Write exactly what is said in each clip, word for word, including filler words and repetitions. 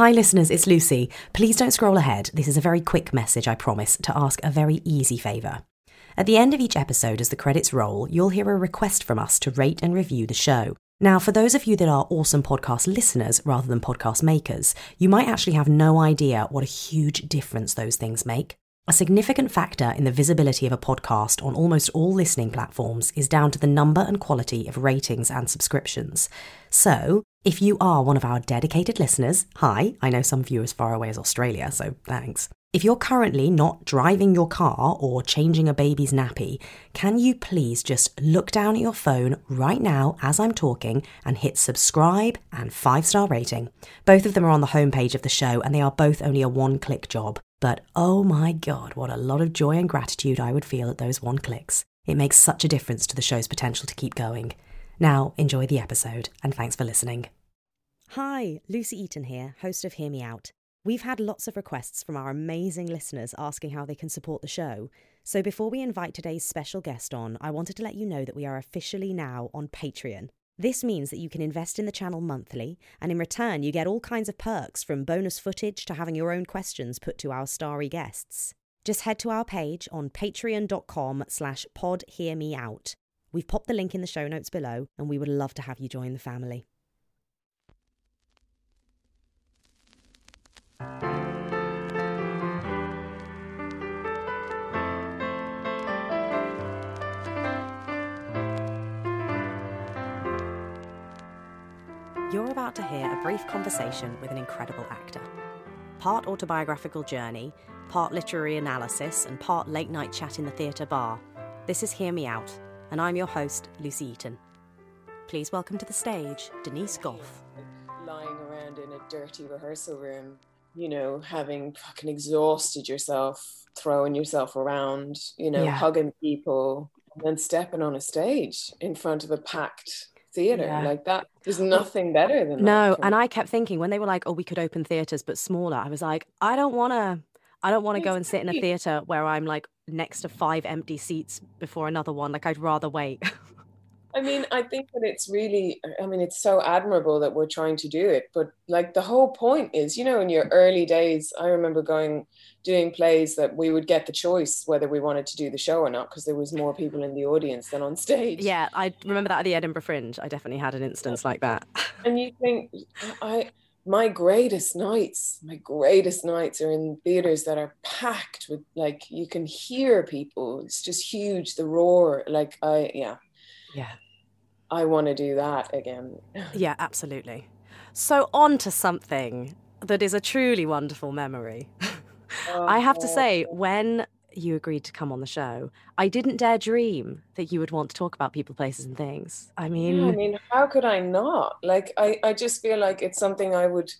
Hi listeners, it's Lucy. Please don't scroll ahead. This is a very quick message, I promise, to ask a very easy favour. At the end of each episode, as the credits roll, you'll hear a request from us to rate and review the show. Now, for those of you that are awesome podcast listeners rather than podcast makers, you might actually have no idea what a huge difference those things make. A significant factor in the visibility of a podcast on almost all listening platforms is down to the number and quality of ratings and subscriptions. So, if you are one of our dedicated listeners, hi, I know some of you as far away as Australia, so thanks. If you're currently not driving your car or changing a baby's nappy, can you please just look down at your phone right now as I'm talking and hit subscribe and five-star rating. Both of them are on the homepage of the show and they are both only a one-click job. But oh my god, what a lot of joy and gratitude I would feel at those one clicks. It makes such a difference to the show's potential to keep going. Now, enjoy the episode and thanks for listening. Hi, Lucy Eaton here, host of Hear Me Out. We've had lots of requests from our amazing listeners asking how they can support the show. So before we invite today's special guest on, I wanted to let you know that we are officially now on Patreon. This means that you can invest in the channel monthly, and in return you get all kinds of perks, from bonus footage to having your own questions put to our starry guests. Just head to our page on patreon.com slash podhearmeout. We've popped the link in the show notes below, and we would love to have you join the family. You're about to hear a brief conversation with an incredible actor. Part autobiographical journey, part literary analysis, and part late night chat in the theatre bar. This is Hear Me Out, and I'm your host, Lucy Eaton. Please welcome to the stage, Denise Gough. Lying around in a dirty rehearsal room, you know, having fucking exhausted yourself, throwing yourself around, you know, yeah. hugging people, and then stepping on a stage in front of a packed theatre. Yeah. Like that, there's nothing better than no, that. No, and I kept thinking when they were like, oh, we could open theatres but smaller, I was like, I don't want to, I don't want to go and sit in a theatre where I'm like next to five empty seats before another one. Like, I'd rather wait. I mean, I think that it's really, I mean, it's so admirable that we're trying to do it. But like the whole point is, you know, in your early days, I remember going, doing plays that we would get the choice whether we wanted to do the show or not, because there was more people in the audience than on stage. Yeah, I remember that at the Edinburgh Fringe. I definitely had an instance like that. And you think, I, my greatest nights, my greatest nights are in theatres that are packed with, like, you can hear people. It's just huge, the roar. Like, I, yeah. Yeah. I want to do that again. Yeah, absolutely. So on to something that is a truly wonderful memory. Oh. I have to say, when you agreed to come on the show, I didn't dare dream that you would want to talk about people, places and things. I mean... Yeah, I mean, how could I not? Like, I, I just feel like it's something I would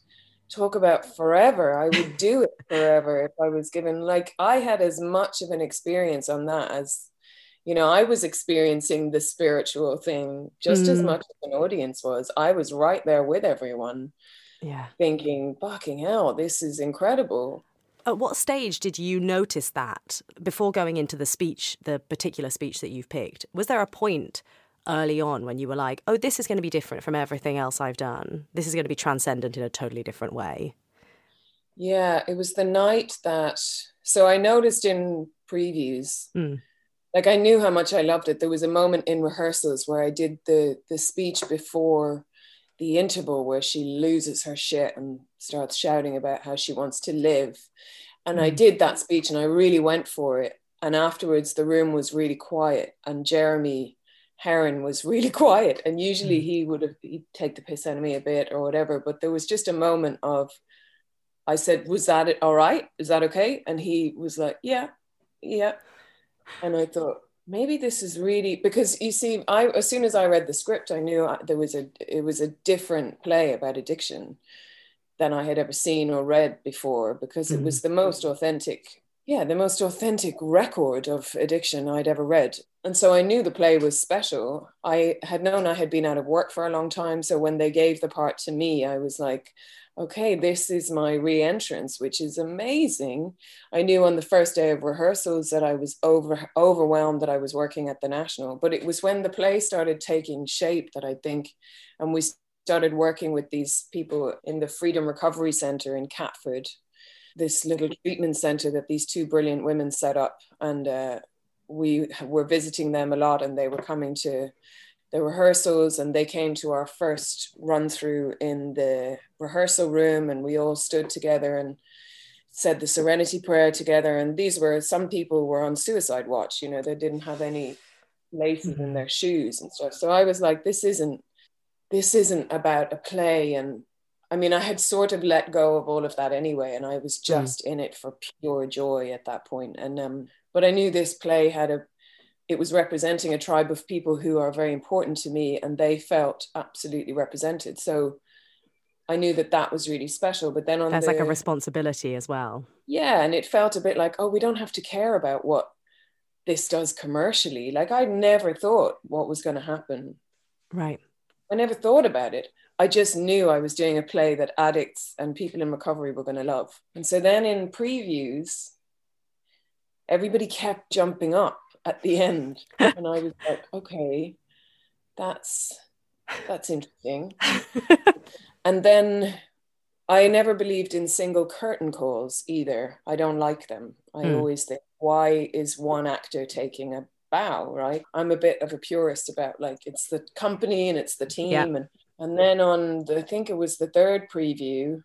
talk about forever. I would do it forever if I was given... Like, I had as much of an experience on that as... You know, I was experiencing the spiritual thing just mm. as much as an audience was. I was right there with everyone, yeah, thinking, fucking hell, this is incredible. At what stage did you notice that before going into the speech, the particular speech that you've picked? Was there a point early on when you were like, oh, this is going to be different from everything else I've done? This is going to be transcendent in a totally different way. Yeah, it was the night that... So I noticed in previews... Mm. Like, I knew how much I loved it. There was a moment in rehearsals where I did the the speech before the interval where she loses her shit and starts shouting about how she wants to live. And mm. I did that speech and I really went for it. And afterwards, the room was really quiet and Jeremy Heron was really quiet. And usually mm. he would have, he'd take the piss out of me a bit or whatever. But there was just a moment of, I said, was that it? All right? Is that okay? And he was like, yeah, yeah. And I thought, maybe this is really, because you see, I as soon as I read the script, I knew I, there was a it was a different play about addiction than I had ever seen or read before, because it was the most authentic, yeah, the most authentic record of addiction I'd ever read. And so I knew the play was special. I had known I had been out of work for a long time. So when they gave the part to me, I was like, okay, this is my re-entrance, which is amazing. I knew on the first day of rehearsals that I was over, overwhelmed that I was working at the National, but it was when the play started taking shape that I think, and we started working with these people in the Freedom Recovery Center in Catford, this little treatment center that these two brilliant women set up. And uh, we were visiting them a lot, and they were coming to the rehearsals, and they came to our first run through in the rehearsal room, and we all stood together and said the Serenity Prayer together. And these were, some people were on suicide watch, you know, they didn't have any laces in their shoes and stuff. So I was like, this isn't, this isn't about a play. And I mean, I had sort of let go of all of that anyway, and I was just mm. in it for pure joy at that point. And, um, but I knew this play had a, it was representing a tribe of people who are very important to me, and they felt absolutely represented. So I knew that that was really special. But then on That's the, like a responsibility as well. Yeah, and it felt a bit like, oh, we don't have to care about what this does commercially. Like, I never thought what was going to happen. Right. I never thought about it. I just knew I was doing a play that addicts and people in recovery were going to love. And so then in previews, everybody kept jumping up at the end, and I was like, okay, that's that's interesting. And then I never believed in single curtain calls either. I don't like them. I mm. always think, why is one actor taking a bow, right? I'm a bit of a purist about, like, it's the company and it's the team. Yeah. and and then on the, I think it was the third preview,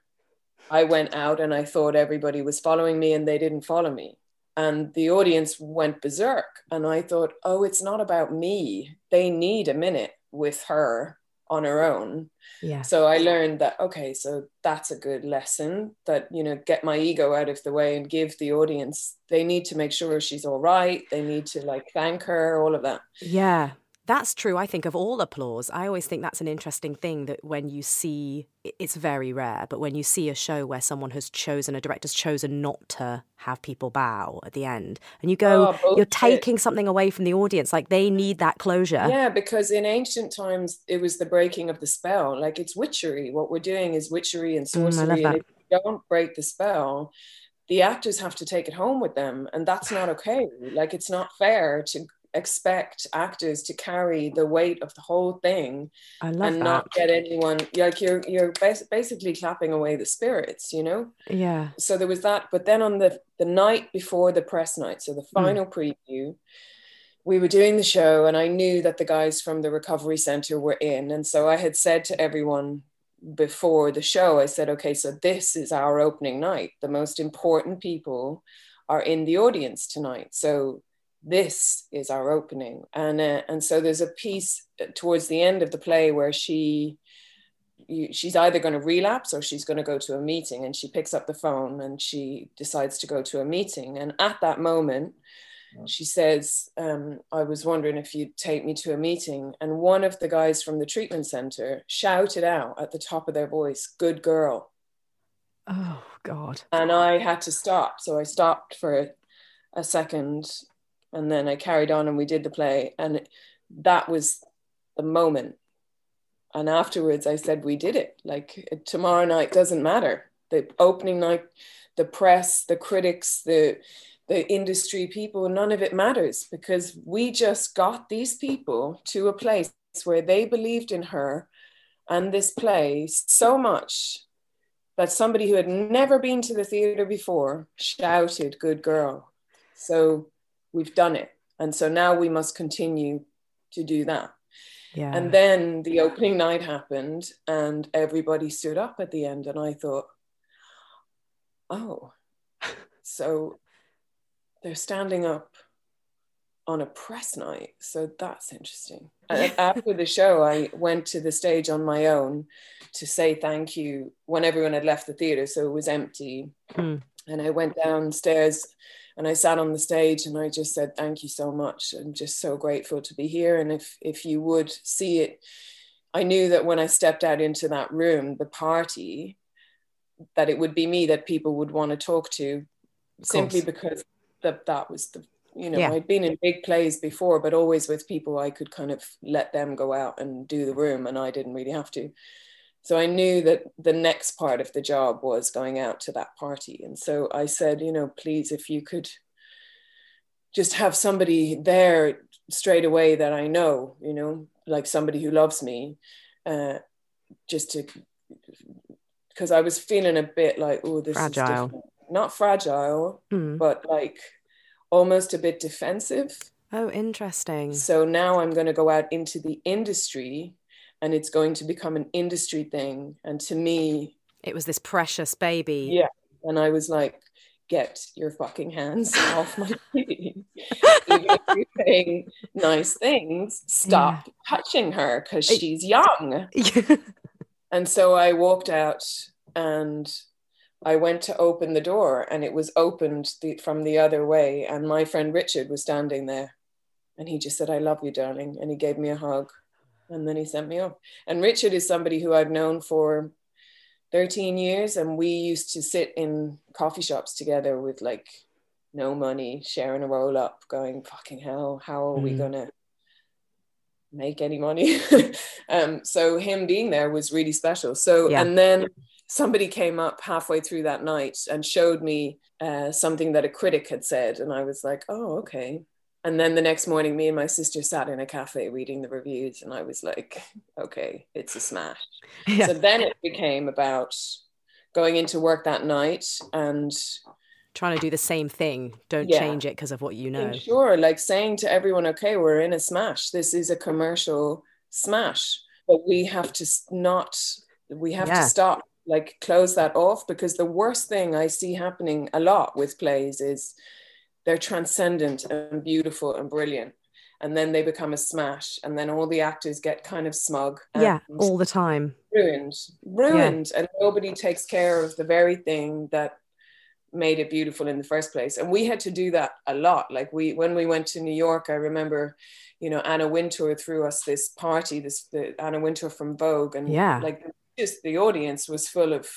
I went out and I thought everybody was following me, and they didn't follow me. And the audience went berserk. And I thought, oh, it's not about me. They need a minute with her on her own. Yeah. So I learned that, okay, so that's a good lesson, that, you know, get my ego out of the way and give the audience, they need to make sure she's all right. They need to, like, thank her, all of that. Yeah. That's true, I think, of all applause. I always think that's an interesting thing, that when you see, it's very rare, but when you see a show where someone has chosen, a director's chosen not to have people bow at the end, and you go, oh, you're taking something away from the audience, like, they need that closure. Yeah, because in ancient times, it was the breaking of the spell. Like, it's witchery. What we're doing is witchery and sorcery. Mm, and if you don't break the spell, the actors have to take it home with them, and that's not okay. Like, it's not fair to expect actors to carry the weight of the whole thing and that. Not get anyone, like, you're you're bas- basically clapping away the spirits, you know. Yeah. So there was that. But then on the the night before the press night, so the final mm. preview, we were doing the show, and I knew that the guys from the recovery center were in, and so I had said to everyone before the show, I said, okay, so this is our opening night, the most important people are in the audience tonight, so this is our opening. And uh, and so there's a piece towards the end of the play where she she's either going to relapse or she's going to go to a meeting, and she picks up the phone and she decides to go to a meeting. And at that moment, she says, um, I was wondering if you'd take me to a meeting. And one of the guys from the treatment center shouted out at the top of their voice, "Good girl." Oh, God. And I had to stop. So I stopped for a second, and then I carried on, and we did the play. And that was the moment. And afterwards I said, we did it. Like, tomorrow night doesn't matter. The opening night, the press, the critics, the the industry people, none of it matters, because we just got these people to a place where they believed in her and this play so much that somebody who had never been to the theater before shouted, "Good girl." So we've done it. And so now we must continue to do that. Yeah. And then the opening night happened, and everybody stood up at the end. And I thought, oh, so they're standing up on a press night. So that's interesting. And after the show, I went to the stage on my own to say thank you when everyone had left the theater. So it was empty. Mm. And I went downstairs and I sat on the stage and I just said, thank you so much. I'm just so grateful to be here. And if if you would see it, I knew that when I stepped out into that room, the party, that it would be me that people would want to talk to, simply because that that was the, you know, yeah. I'd been in big plays before, but always with people I could kind of let them go out and do the room, and I didn't really have to. So I knew that the next part of the job was going out to that party. And so I said, you know, please, if you could just have somebody there straight away that I know, you know, like somebody who loves me, uh, just to, because I was feeling a bit like, oh, this fragile. Is different. Not fragile, mm. but like almost a bit defensive. Oh, interesting. So now I'm going to go out into the industry and it's going to become an industry thing. And to me, it was this precious baby. Yeah. And I was like, get your fucking hands off my baby. Even if you're saying nice things, stop yeah. touching her because she's young. Yeah. And so I walked out and I went to open the door and it was opened the, from the other way. And my friend Richard was standing there and he just said, I love you, darling. And he gave me a hug and then he sent me off. And Richard is somebody who I've known for thirteen years. And we used to sit in coffee shops together with like no money, sharing a roll up, going, fucking hell, how are mm. we going to make any money? um, so him being there was really special. So, yeah. and then somebody came up halfway through that night and showed me uh, something that a critic had said. And I was like, oh, okay. And then the next morning, me and my sister sat in a cafe reading the reviews. And I was like, okay, it's a smash. Yeah. So then it became about going into work that night and trying to do the same thing. Don't yeah. change it because of what you know. And sure. Like saying to everyone, okay, we're in a smash. This is a commercial smash. But we have to not, we have yeah. to stop. Like close that off, because the worst thing I see happening a lot with plays is they're transcendent and beautiful and brilliant, and then they become a smash, and then all the actors get kind of smug and yeah all the time ruined ruined yeah. and nobody takes care of the very thing that made it beautiful in the first place. And we had to do that a lot. Like we when we went to New York, I remember, you know, Anna Wintour threw us this party, this the Anna Wintour from Vogue, and yeah like just the audience was full of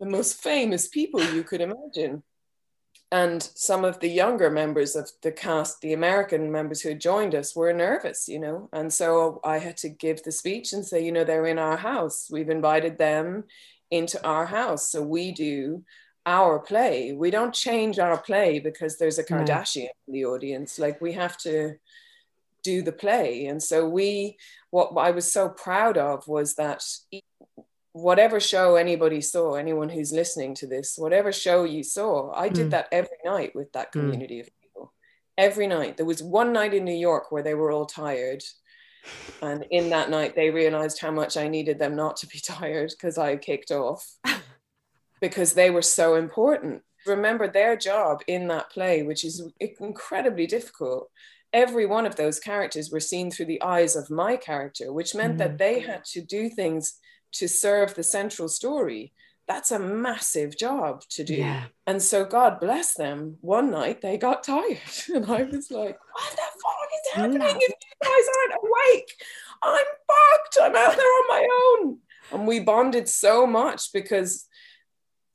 the most famous people you could imagine. And some of the younger members of the cast, the American members who had joined us, were nervous, you know. And so I had to give the speech and say, you know, they're in our house. We've invited them into our house. So we do our play. We don't change our play because there's a Kardashian no. in the audience. Like we have to do the play. And so we, what I was so proud of was that whatever show anybody saw, anyone who's listening to this, whatever show you saw, I mm. did that every night with that community mm. of people. Every night. There was one night in New York where they were all tired. And in that night, they realized how much I needed them not to be tired because I kicked off because they were so important. Remember their job in that play, which is incredibly difficult. Every one of those characters were seen through the eyes of my character, which meant mm. that they had to do things to serve the central story. That's a massive job to do. Yeah. And so God bless them. One night they got tired and I was like, what the fuck is happening mm. if you guys aren't awake? I'm fucked. I'm out there on my own. And we bonded so much because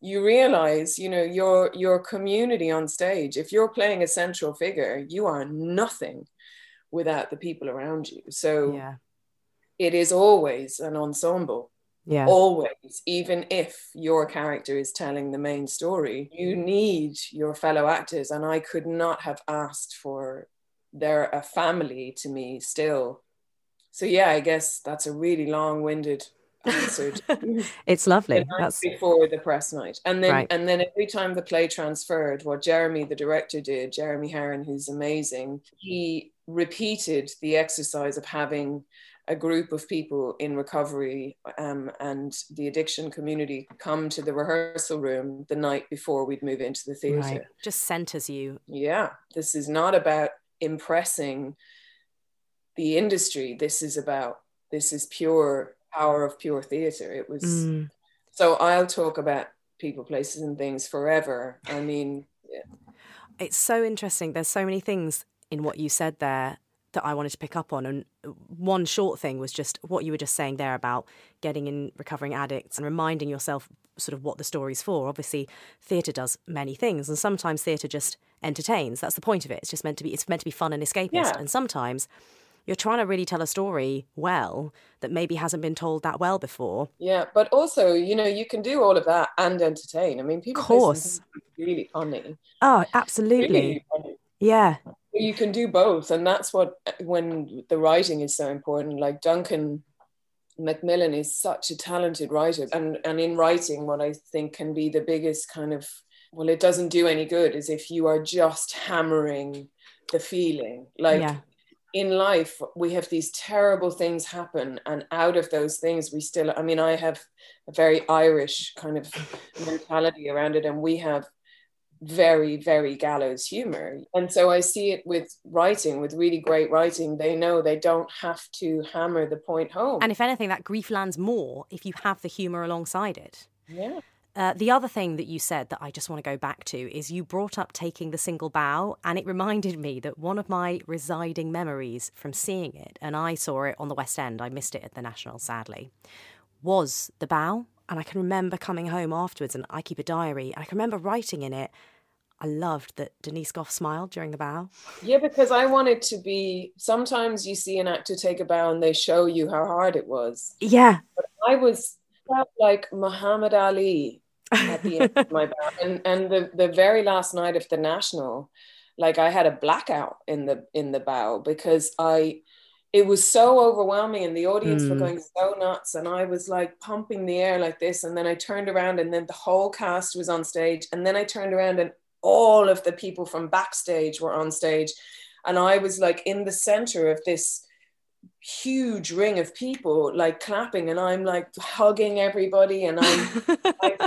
you realize, you know, your your community on stage, if you're playing a central figure, you are nothing without the people around you. So yeah. it is always an ensemble. Yeah. Always, even if your character is telling the main story, you need your fellow actors. And I could not have asked for, they're a family to me still. So yeah, I guess that's a really long-winded answered. It's lovely. That's before the press night, and then right. and then every time the play transferred, what Jeremy, the director, did, Jeremy Heron, who's amazing, he repeated the exercise of having a group of people in recovery um, and the addiction community come to the rehearsal room the night before we'd move into the theatre. Right. Just centres you. Yeah, this is not about impressing the industry. This is about this is pure. Power of pure theatre. It was mm. so I'll talk about People, Places and Things forever. I mean yeah. It's so interesting. There's so many things in what you said there that I wanted to pick up on, and one short thing was just what you were just saying there about getting in recovering addicts and reminding yourself sort of what the story's for. Obviously theatre does many things, and sometimes theatre just entertains. That's the point of it. It's just meant to be it's meant to be fun and escapist. Yeah. And sometimes you're trying to really tell a story well that maybe hasn't been told that well before. Yeah, but also, you know, you can do all of that and entertain. I mean, People of course. Really funny. Oh, absolutely. Really funny. Yeah. You can do both. And that's what, when the writing is so important, like Duncan Macmillan is such a talented writer, and, and in writing, what I think can be the biggest kind of, well, it doesn't do any good, is if you are just hammering the feeling. Like yeah. in life, we have these terrible things happen, and out of those things, we still, I mean, I have a very Irish kind of mentality around it, and we have very, very gallows humor. And so I see it with writing, with really great writing. They know they don't have to hammer the point home. And if anything, that grief lands more if you have the humor alongside it. Yeah. Uh, the other thing that you said that I just want to go back to is you brought up taking the single bow, and it reminded me that one of my residing memories from seeing it, and I saw it on the West End, I missed it at the National, sadly, was the bow. And I can remember coming home afterwards, and I keep a diary, and I can remember writing in it, I loved that Denise Gough smiled during the bow. Yeah, because I wanted to be, sometimes you see an actor take a bow and they show you how hard it was. Yeah. But I was felt like Muhammad Ali at the end of my bow. And and the, the very last night of the National, like I had a blackout in the in the bow because I it was so overwhelming and the audience mm. were going so nuts, and I was like pumping the air like this, and then I turned around and then the whole cast was on stage, and then I turned around and all of the people from backstage were on stage, and I was like in the center of this huge ring of people like clapping, and I'm like hugging everybody, and I'm like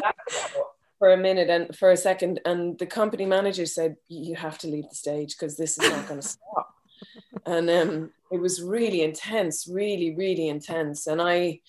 for a minute and for a second, and the company manager said, you have to leave the stage because this is not going to stop. And um, it was really intense, really, really intense. And I,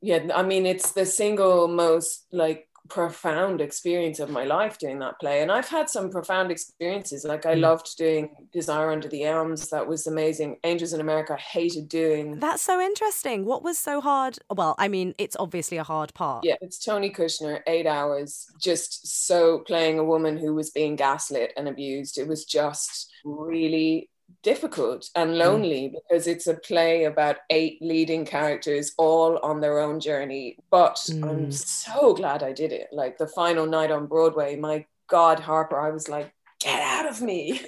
yeah, I mean, it's the single most like profound experience of my life doing that play. And I've had some profound experiences. Like I loved doing Desire Under the Elms. That was amazing. Angels in America, I hated doing. That's so interesting. What was so hard? Well, I mean, it's obviously a hard part. Yeah, it's Tony Kushner, eight hours, just so playing a woman who was being gaslit and abused. It was just really difficult and lonely mm. because it's a play about eight leading characters all on their own journey, but mm. I'm so glad I did it. Like the final night on Broadway, my God, Harper, I was like, get out of me.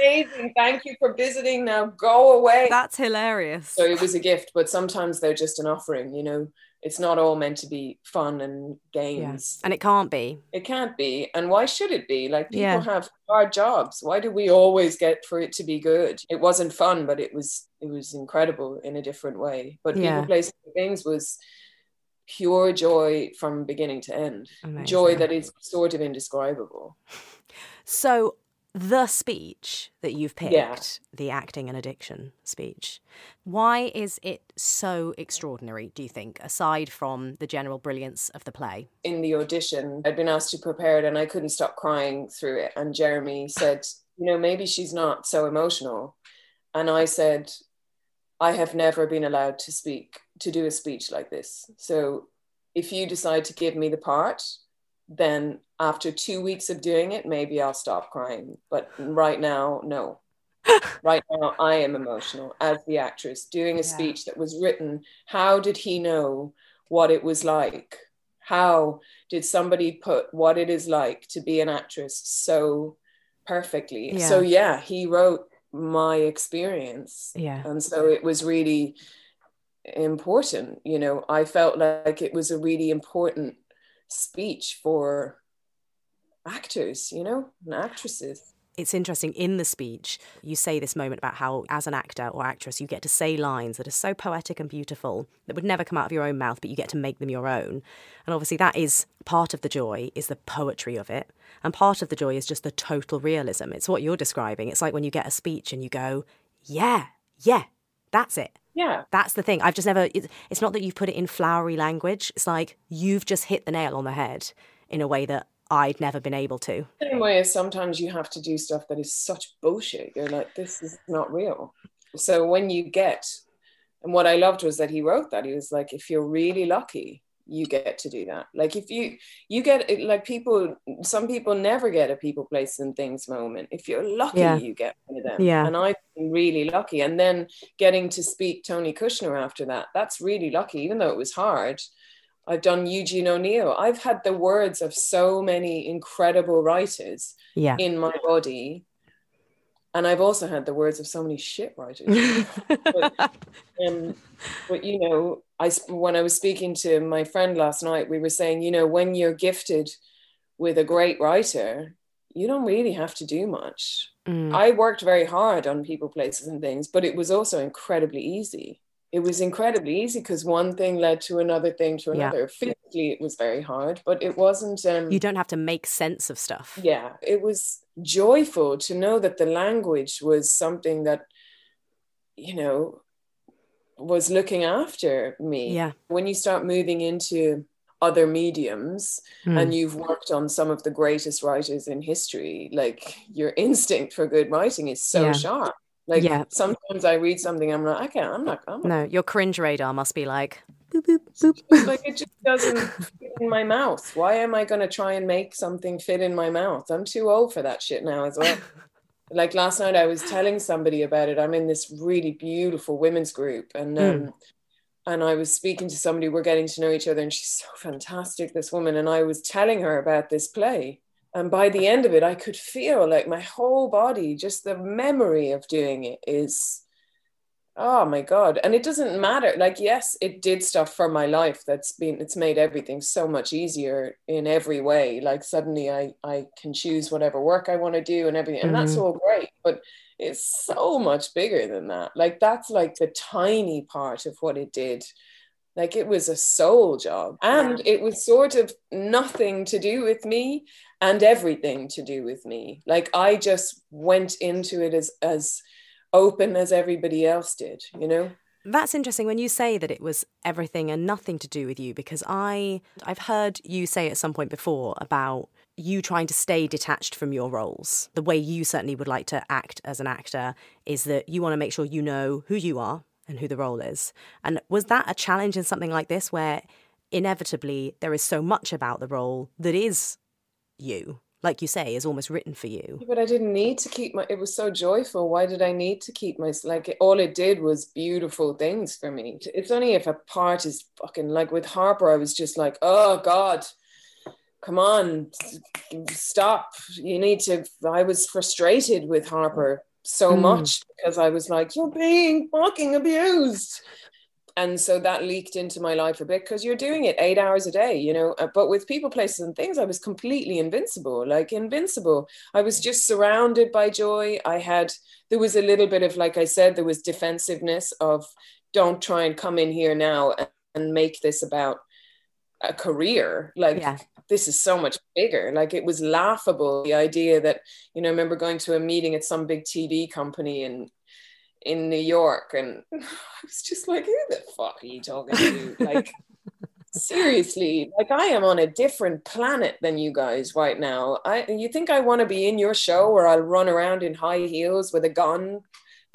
Amazing, thank you for visiting, now go away. That's hilarious. So it was a gift, but sometimes they're just an offering, you know. It's not all meant to be fun and games. Yeah. And it can't be. It can't be. And why should it be? Like, people yeah. have hard jobs. Why do we always get for it to be good? It wasn't fun, but it was it was incredible in a different way. But yeah. People, Places and Things was pure joy from beginning to end. Amazing. Joy that is sort of indescribable. So the speech that you've picked, yeah. the acting and addiction speech, why is it so extraordinary, do you think, aside from the general brilliance of the play? In the audition, I'd been asked to prepare it and I couldn't stop crying through it. And Jeremy said, you know, maybe she's not so emotional. And I said, I have never been allowed to speak, to do a speech like this. So if you decide to give me the part, then after two weeks of doing it, maybe I'll stop crying. But right now, no. Right now, I am emotional as the actress doing a yeah. speech that was written. How did he know what it was like? How did somebody put what it is like to be an actress so perfectly? Yeah. So yeah, he wrote my experience. Yeah. And so it was really important. You know, I felt like it was a really important speech for actors, you know, and actresses. It's interesting, in the speech, you say this moment about how, as an actor or actress, you get to say lines that are so poetic and beautiful that would never come out of your own mouth, but you get to make them your own. And obviously that is part of the joy, is the poetry of it. And part of the joy is just the total realism. It's what you're describing. It's like when you get a speech and you go, yeah, yeah, that's it. Yeah. That's the thing. I've just never, it's not that you've put it in flowery language. It's like you've just hit the nail on the head in a way that I'd never been able to. Same way as sometimes you have to do stuff that is such bullshit. You're like, this is not real. So when you get, and what I loved was that he wrote that. He was like, if you're really lucky, you get to do that. Like if you, you get, like people, some people never get a people, places and things moment. If you're lucky, yeah. you get one of them. Yeah. And I've been really lucky. And then getting to speak Tony Kushner after that, that's really lucky, even though it was hard. I've done Eugene O'Neill. I've had the words of so many incredible writers yeah. in my body. And I've also had the words of so many shit writers. but, um, but, you know, I, when I was speaking to my friend last night, we were saying, you know, when you're gifted with a great writer, you don't really have to do much. Mm. I worked very hard on People, Places and Things, but it was also incredibly easy. It was incredibly easy because one thing led to another thing to another. Yeah. Physically, it was very hard, but it wasn't... Um, you don't have to make sense of stuff. Yeah, it was joyful to know that the language was something that, you know, was looking after me. Yeah. When you start moving into other mediums mm. and you've worked on some of the greatest writers in history, like your instinct for good writing is so yeah. sharp. Like yeah. sometimes I read something, I'm like, okay, I'm not. I'm not. No, your cringe radar must be like, boop, boop, boop. Like it just doesn't fit in my mouth. Why am I going to try and make something fit in my mouth? I'm too old for that shit now as well. Like last night I was telling somebody about it. I'm in this really beautiful women's group and um, mm. and I was speaking to somebody, we're getting to know each other and she's so fantastic, this woman. And I was telling her about this play. And by the end of it, I could feel like my whole body, just the memory of doing it is, oh my God. And it doesn't matter. Like, yes, it did stuff for my life. That's been, it's made everything so much easier in every way. Like suddenly I, I can choose whatever work I want to do and everything. And mm-hmm. that's all great, but it's so much bigger than that. Like, that's like the tiny part of what it did. Like it was a soul job and it was sort of nothing to do with me and everything to do with me. Like I just went into it as, as open as everybody else did, you know? That's interesting when you say that it was everything and nothing to do with you, because I, I've heard you say at some point before about you trying to stay detached from your roles. The way you certainly would like to act as an actor is that you want to make sure you know who you are and who the role is. And was that a challenge in something like this where inevitably there is so much about the role that is you, like you say, is almost written for you? Yeah, but I didn't need to keep my, it was so joyful. Why did I need to keep my, like all it did was beautiful things for me. It's only if a part is fucking, like with Harper, I was just like, oh God, come on, stop. You need to, I was frustrated with Harper so much mm. because I was like, you're being fucking abused. And so that leaked into my life a bit because you're doing it eight hours a day, you know. But with People, Places and Things, I was completely invincible, like invincible. I was just surrounded by joy. I had, there was a little bit of, like I said, there was defensiveness of don't try and come in here now and, and make this about a career. Like yeah. this is so much bigger. Like it was laughable, the idea that, you know, I remember going to a meeting at some big T V company in in New York and I was just like, who the fuck are you talking to? Like seriously, like I am on a different planet than you guys right now. I you think I want to be in your show where I'll run around in high heels with a gun?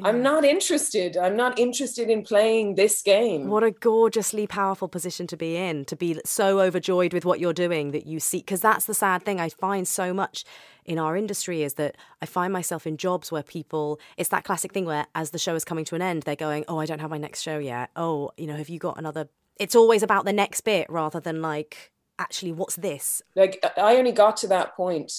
I'm not interested. I'm not interested in playing this game. What a gorgeously powerful position to be in, to be so overjoyed with what you're doing that you see, because that's the sad thing I find so much in our industry is that I find myself in jobs where people, it's that classic thing where as the show is coming to an end, they're going, oh, I don't have my next show yet. Oh, you know, have you got another? It's always about the next bit rather than like, actually, what's this? Like, I only got to that point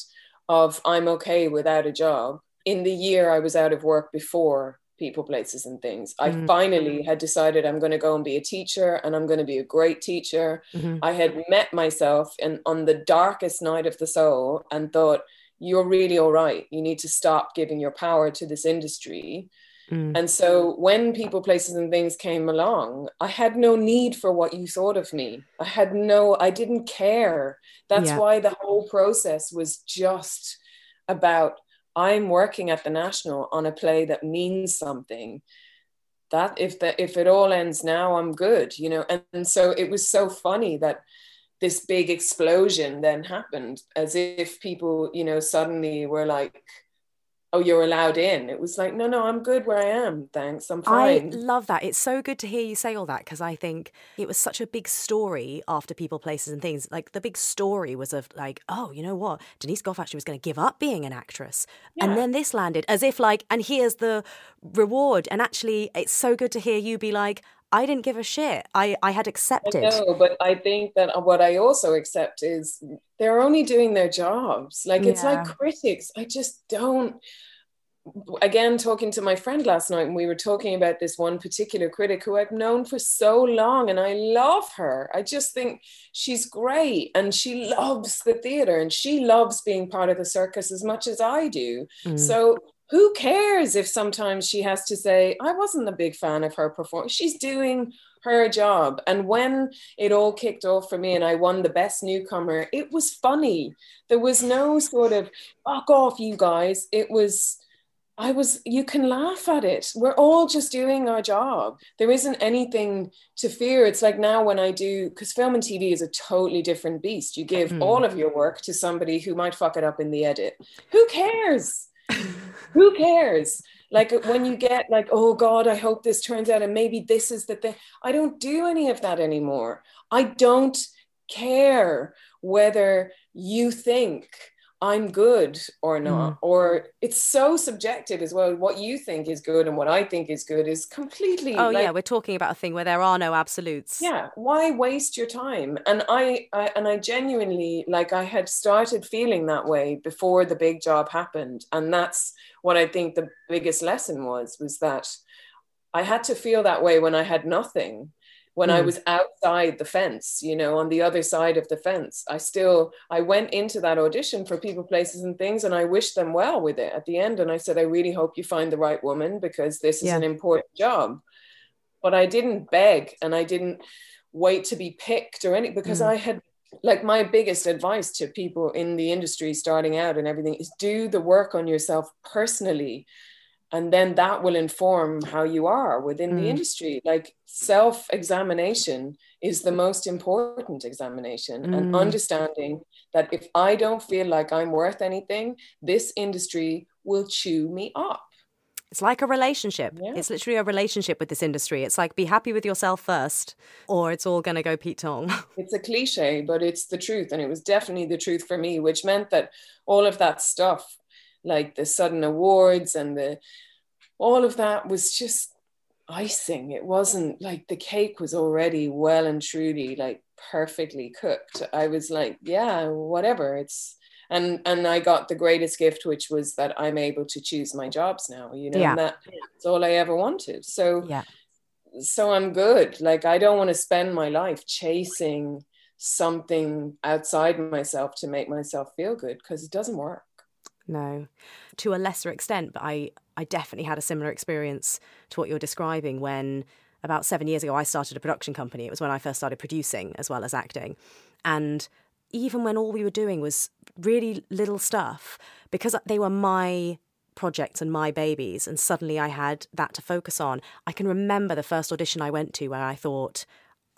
of I'm okay without a job in the year I was out of work before People, Places and Things. I mm-hmm. finally had decided I'm going to go and be a teacher and I'm going to be a great teacher. Mm-hmm. I had met myself in, on the darkest night of the soul and thought, you're really all right. You need to stop giving your power to this industry. Mm. And so when People, Places and Things came along, I had no need for what you thought of me. I had no, I didn't care. That's yeah. why the whole process was just about I'm working at the National on a play that means something. That if the, if it all ends now, I'm good, you know. And, and so it was so funny that this big explosion then happened, as if people, you know, suddenly were like, oh, you're allowed in. It was like, no, no, I'm good where I am. Thanks, I'm fine. I love that. It's so good to hear you say all that because I think it was such a big story after People, Places and Things. Like the big story was of like, oh, you know what? Denise Gough actually was going to give up being an actress. Yeah. And then this landed as if like, and here's the reward. And actually, it's so good to hear you be like, I didn't give a shit. I, I had accepted. I know, but I think that what I also accept is they're only doing their jobs. Like, yeah. it's like critics. I just don't again, talking to my friend last night, and we were talking about this one particular critic who I've known for so long, and I love her. I just think she's great, and she loves the theater, and she loves being part of the circus as much as I do. Mm. So who cares if sometimes she has to say, I wasn't a big fan of her performance. She's doing her job. And when it all kicked off for me and I won the best newcomer, it was funny. There was no sort of, fuck off, you guys. It was... I was, you can laugh at it. We're all just doing our job. There isn't anything to fear. It's like now when I do, because film and T V is a totally different beast. You give mm. all of your work to somebody who might fuck it up in the edit. Who cares? Who cares? Like when you get like, oh God, I hope this turns out and maybe this is the thing. I don't do any of that anymore. I don't care whether you think I'm good or not, mm. or it's so subjective as well. What you think is good and what I think is good is completely... Oh, like, yeah, we're talking about a thing where there are no absolutes. Yeah, why waste your time? And I, I and I genuinely, like, I had started feeling that way before the big job happened, and that's what I think the biggest lesson was, was that I had to feel that way when I had nothing. When I was outside the fence, you know, on the other side of the fence, I still, I went into that audition for People, Places and Things, and I wished them well with it at the end. And I said, I really hope you find the right woman, because this is yeah. an important job. But I didn't beg and I didn't wait to be picked or anything, because mm. I had, like, my biggest advice to people in the industry starting out and everything is do the work on yourself personally. And then that will inform how you are within mm. the industry. Like, self-examination is the most important examination, mm. and understanding that if I don't feel like I'm worth anything, this industry will chew me up. It's like a relationship. Yeah. It's literally a relationship with this industry. It's like, be happy with yourself first, or it's all going to go Pete Tong. It's a cliche, but it's the truth. And it was definitely the truth for me, which meant that all of that stuff, like the sudden awards and the all of that, was just icing. It wasn't like the cake was already well and truly, like, perfectly cooked. I was like, yeah, whatever. It's and and I got the greatest gift, which was that I'm able to choose my jobs now, you know, yeah. and that, that's all I ever wanted. So yeah. so I'm good. Like, I don't want to spend my life chasing something outside myself to make myself feel good, because it doesn't work. No, to a lesser extent, but I, I definitely had a similar experience to what you're describing when about seven years ago I started a production company. It was when I first started producing as well as acting. And even when all we were doing was really little stuff, because they were my projects and my babies, and suddenly I had that to focus on. I can remember the first audition I went to where I thought,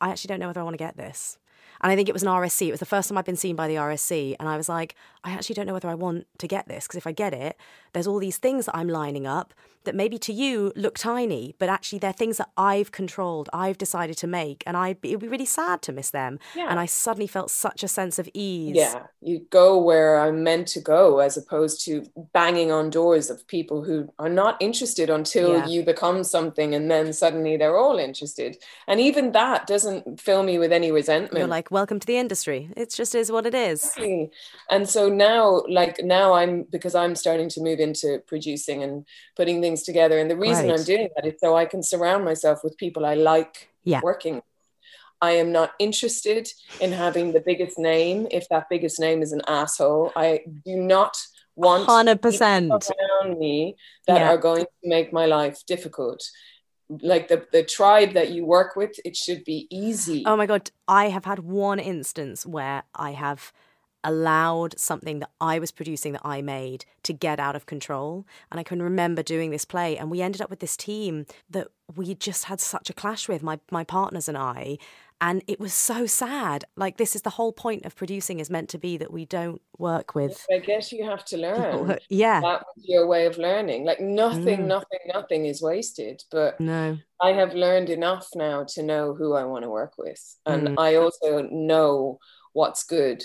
I actually don't know whether I want to get this. And I think it was an R S C. It was the first time I'd been seen by the R S C. And I was like, I actually don't know whether I want to get this, because if I get it, there's all these things that I'm lining up that maybe to you look tiny, but actually they're things that I've controlled, I've decided to make, and I'd be, it'd be really sad to miss them. Yeah. And I suddenly felt such a sense of ease. Yeah, you go where I'm meant to go, as opposed to banging on doors of people who are not interested until yeah. you become something, and then suddenly they're all interested. And even that doesn't fill me with any resentment. You're like, welcome to the industry. It just is what it is. And so now, like now I'm, because I'm starting to move into producing and putting things together, and the reason right. I'm doing that is so I can surround myself with people I like yeah. working with. I am not interested in having the biggest name if that biggest name is an asshole. I do not want one hundred percent around me that yeah. are going to make my life difficult. Like the, the tribe that you work with, it should be easy. Oh my God, I have had one instance where I have allowed something that I was producing, that I made, to get out of control. And I can remember doing this play, and we ended up with this team that we just had such a clash with, my my partners and I, and it was so sad. Like, this is the whole point of producing, is meant to be that we don't work with. I guess you have to learn. Yeah, that was your way of learning. Like, nothing, mm. nothing, nothing is wasted. But no, I have learned enough now to know who I want to work with, and mm. I also know what's good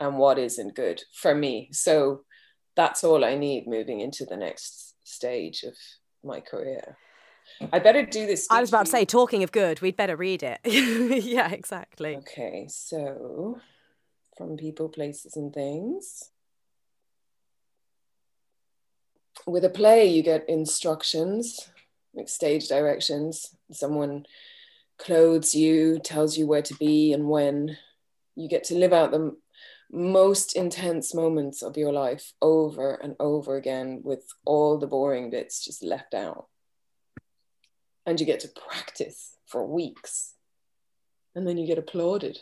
and what isn't good for me. So that's all I need moving into the next stage of my career. I better do this. I was about to say, talking of good, we'd better read it. Yeah, exactly. Okay, so from People, Places and Things. with a play, you get instructions, like stage directions. Someone clothes you, tells you where to be and when. You get to live out the most intense moments of your life over and over again, with all the boring bits just left out. And you get to practice for weeks. And then you get applauded.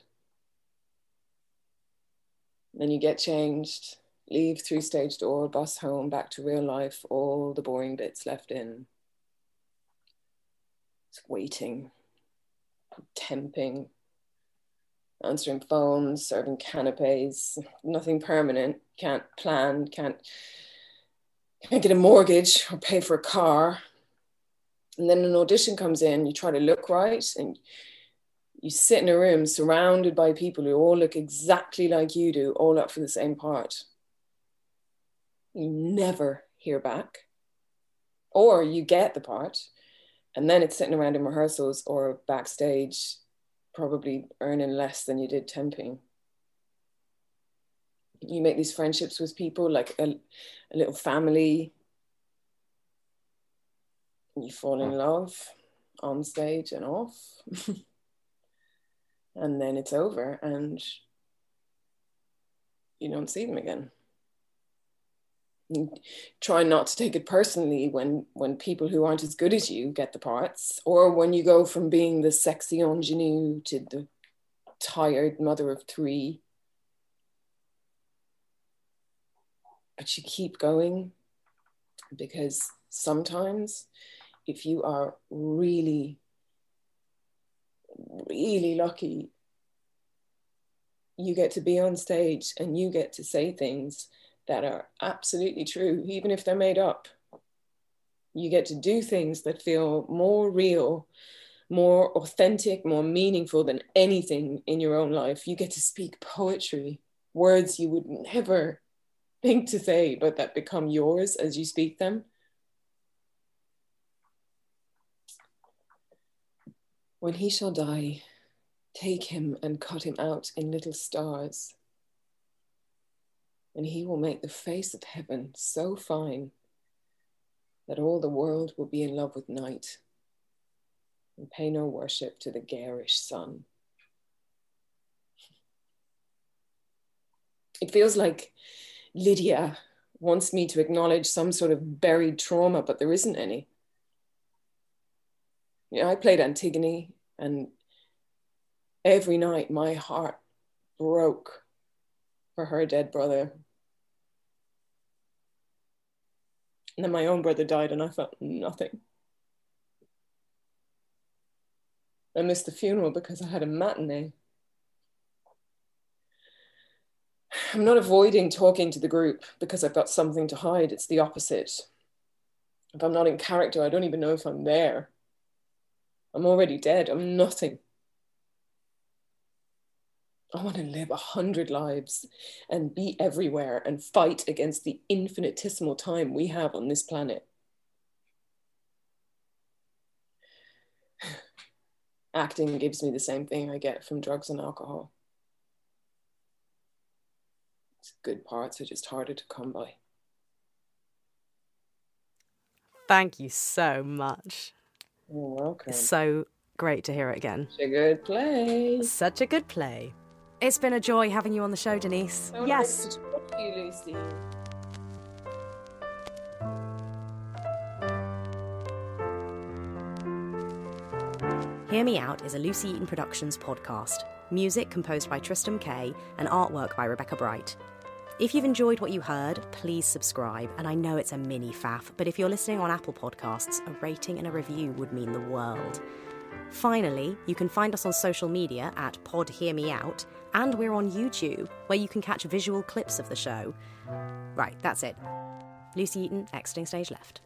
Then you get changed, leave through stage door, bus home, back to real life, all the boring bits left in. It's waiting, temping, answering phones, serving canapes, nothing permanent, can't plan, can't, can't get a mortgage or pay for a car. And then an audition comes in, you try to look right, and you sit in a room surrounded by people who all look exactly like you do, all up for the same part. You never hear back, or you get the part, and then it's sitting around in rehearsals or backstage, probably earning less than you did temping. You make these friendships with people, like a, a little family. You fall in love on stage and off. And then it's over and you don't see them again. You try not to take it personally when, when people who aren't as good as you get the parts, or when you go from being the sexy ingenue to the tired mother of three. But you keep going, because sometimes if you are really really lucky, you get to be on stage and you get to say things that are absolutely true, even if they're made up. You get to do things that feel more real, more authentic, more meaningful than anything in your own life. You get to speak poetry, words you would never think to say, but that become yours as you speak them. When he shall die, take him and cut him out in little stars, and he will make the face of heaven so fine that all the world will be in love with night and pay no worship to the garish sun. It feels like Lydia wants me to acknowledge some sort of buried trauma, but there isn't any. You know, I played Antigone, and every night my heart broke for her dead brother. And then my own brother died and I felt nothing. I missed the funeral because I had a matinee. I'm not avoiding talking to the group because I've got something to hide. It's the opposite. If I'm not in character, I don't even know if I'm there. I'm already dead, I'm nothing. I want to live a hundred lives and be everywhere and fight against the infinitesimal time we have on this planet. Acting gives me the same thing I get from drugs and alcohol. Good parts are just harder to come by. Thank you so much. You're welcome. So great to hear it again. Such a good play. Such a good play. It's been a joy having you on the show, Denise. So yes. Nice to talk to you, Lucy. Hear Me Out is a Lucy Eaton Productions podcast. Music composed by Tristram Kay and artwork by Rebecca Bright. If you've enjoyed what you heard, please subscribe. And I know it's a mini faff, but if you're listening on Apple Podcasts, a rating and a review would mean the world. Finally, you can find us on social media at PodHearMeOut, and we're on YouTube, where you can catch visual clips of the show. Right, that's it. Lucy Eaton, exiting stage left.